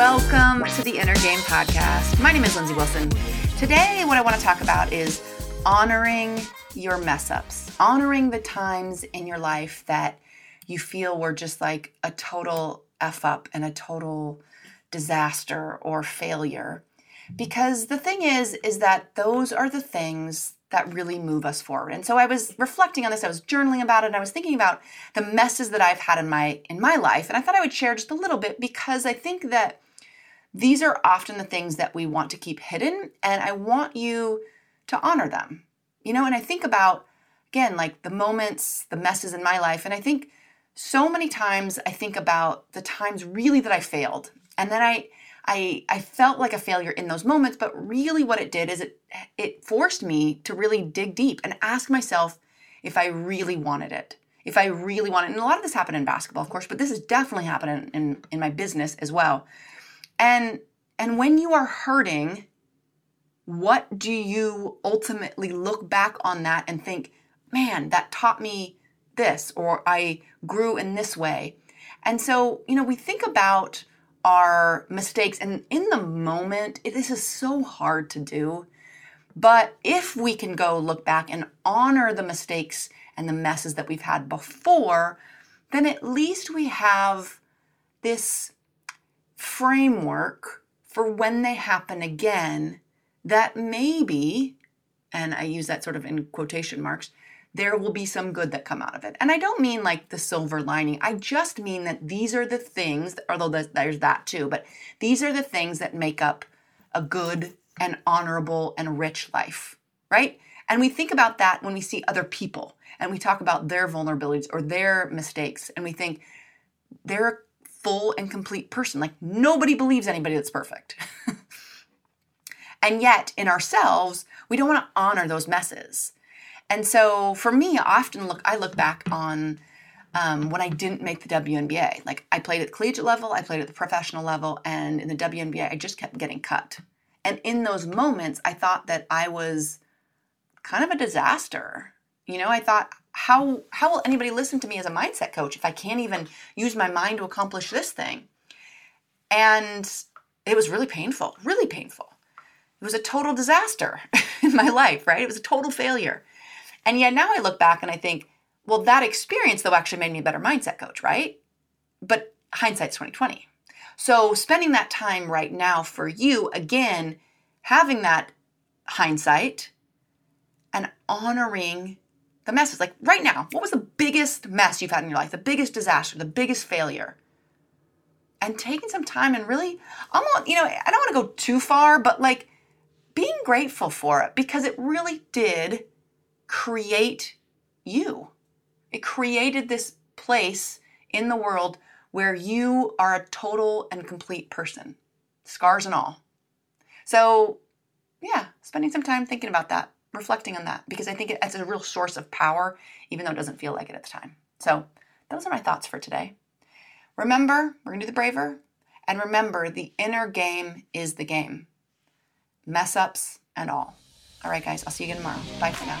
Welcome to the Inner Game podcast. My name is Lindsey Wilson. Today, what I want to talk about is honoring your mess ups, honoring the times in your life that you feel were just like a total F up and a total disaster or failure. Because the thing is that those are the things that really move us forward. And so I was reflecting on this, I was journaling about it, and I was thinking about the messes that I've had in my life. And I thought I would share just a little bit because I think that these are often the things that we want to keep hidden, and I want you to honor them. You know, and I think about, again, like the moments, the messes in my life, and I think so many times I think about the times really that I failed, and then I felt like a failure in those moments, but really what it did is it forced me to really dig deep and ask myself if I really wanted it, And a lot of this happened in basketball, of course, but this has definitely happened in my business as well. And when you are hurting, what do you ultimately look back on that and think, man, that taught me this, or I grew in this way? And so, you know, we think about our mistakes, and in the moment, this is so hard to do. But if we can go look back and honor the mistakes and the messes that we've had before, then at least we have this framework for when they happen again, that maybe, and I use that sort of in quotation marks, there will be some good that come out of it. And I don't mean like the silver lining. I just mean that these are the things, although there's that too, but these are the things that make up a good and honorable and rich life, right? And we think about that when we see other people and we talk about their vulnerabilities or their mistakes, and we think they're a full and complete person. Like nobody believes anybody that's perfect. And yet in ourselves, we don't want to honor those messes. And so for me, I look back on when I didn't make the WNBA. Like I played at the collegiate level, I played at the professional level, and in the WNBA, I just kept getting cut. And in those moments, I thought that I was kind of a disaster. You know, I thought, how will anybody listen to me as a mindset coach if I can't even use my mind to accomplish this thing? And it was really painful, really painful. It was a total disaster in my life, right? It was a total failure. And yet now I look back and I think, well, that experience though actually made me a better mindset coach, right? But hindsight's 20/20. So spending that time right now for you, again, having that hindsight and honoring the messes. Like right now, what was the biggest mess you've had in your life? The biggest disaster, the biggest failure? And taking some time and really, almost, you know, I don't want to go too far, but like being grateful for it, because it really did create you. It created this place in the world where you are a total and complete person, scars and all. So yeah, spending some time thinking about that, reflecting on that, because I think it's a real source of power, even though it doesn't feel like it at the time. So those are my thoughts for today. Remember, we're gonna do the Braver, and remember, the inner game is the game. Mess ups and all. All right, guys, I'll see you again tomorrow. Bye for now.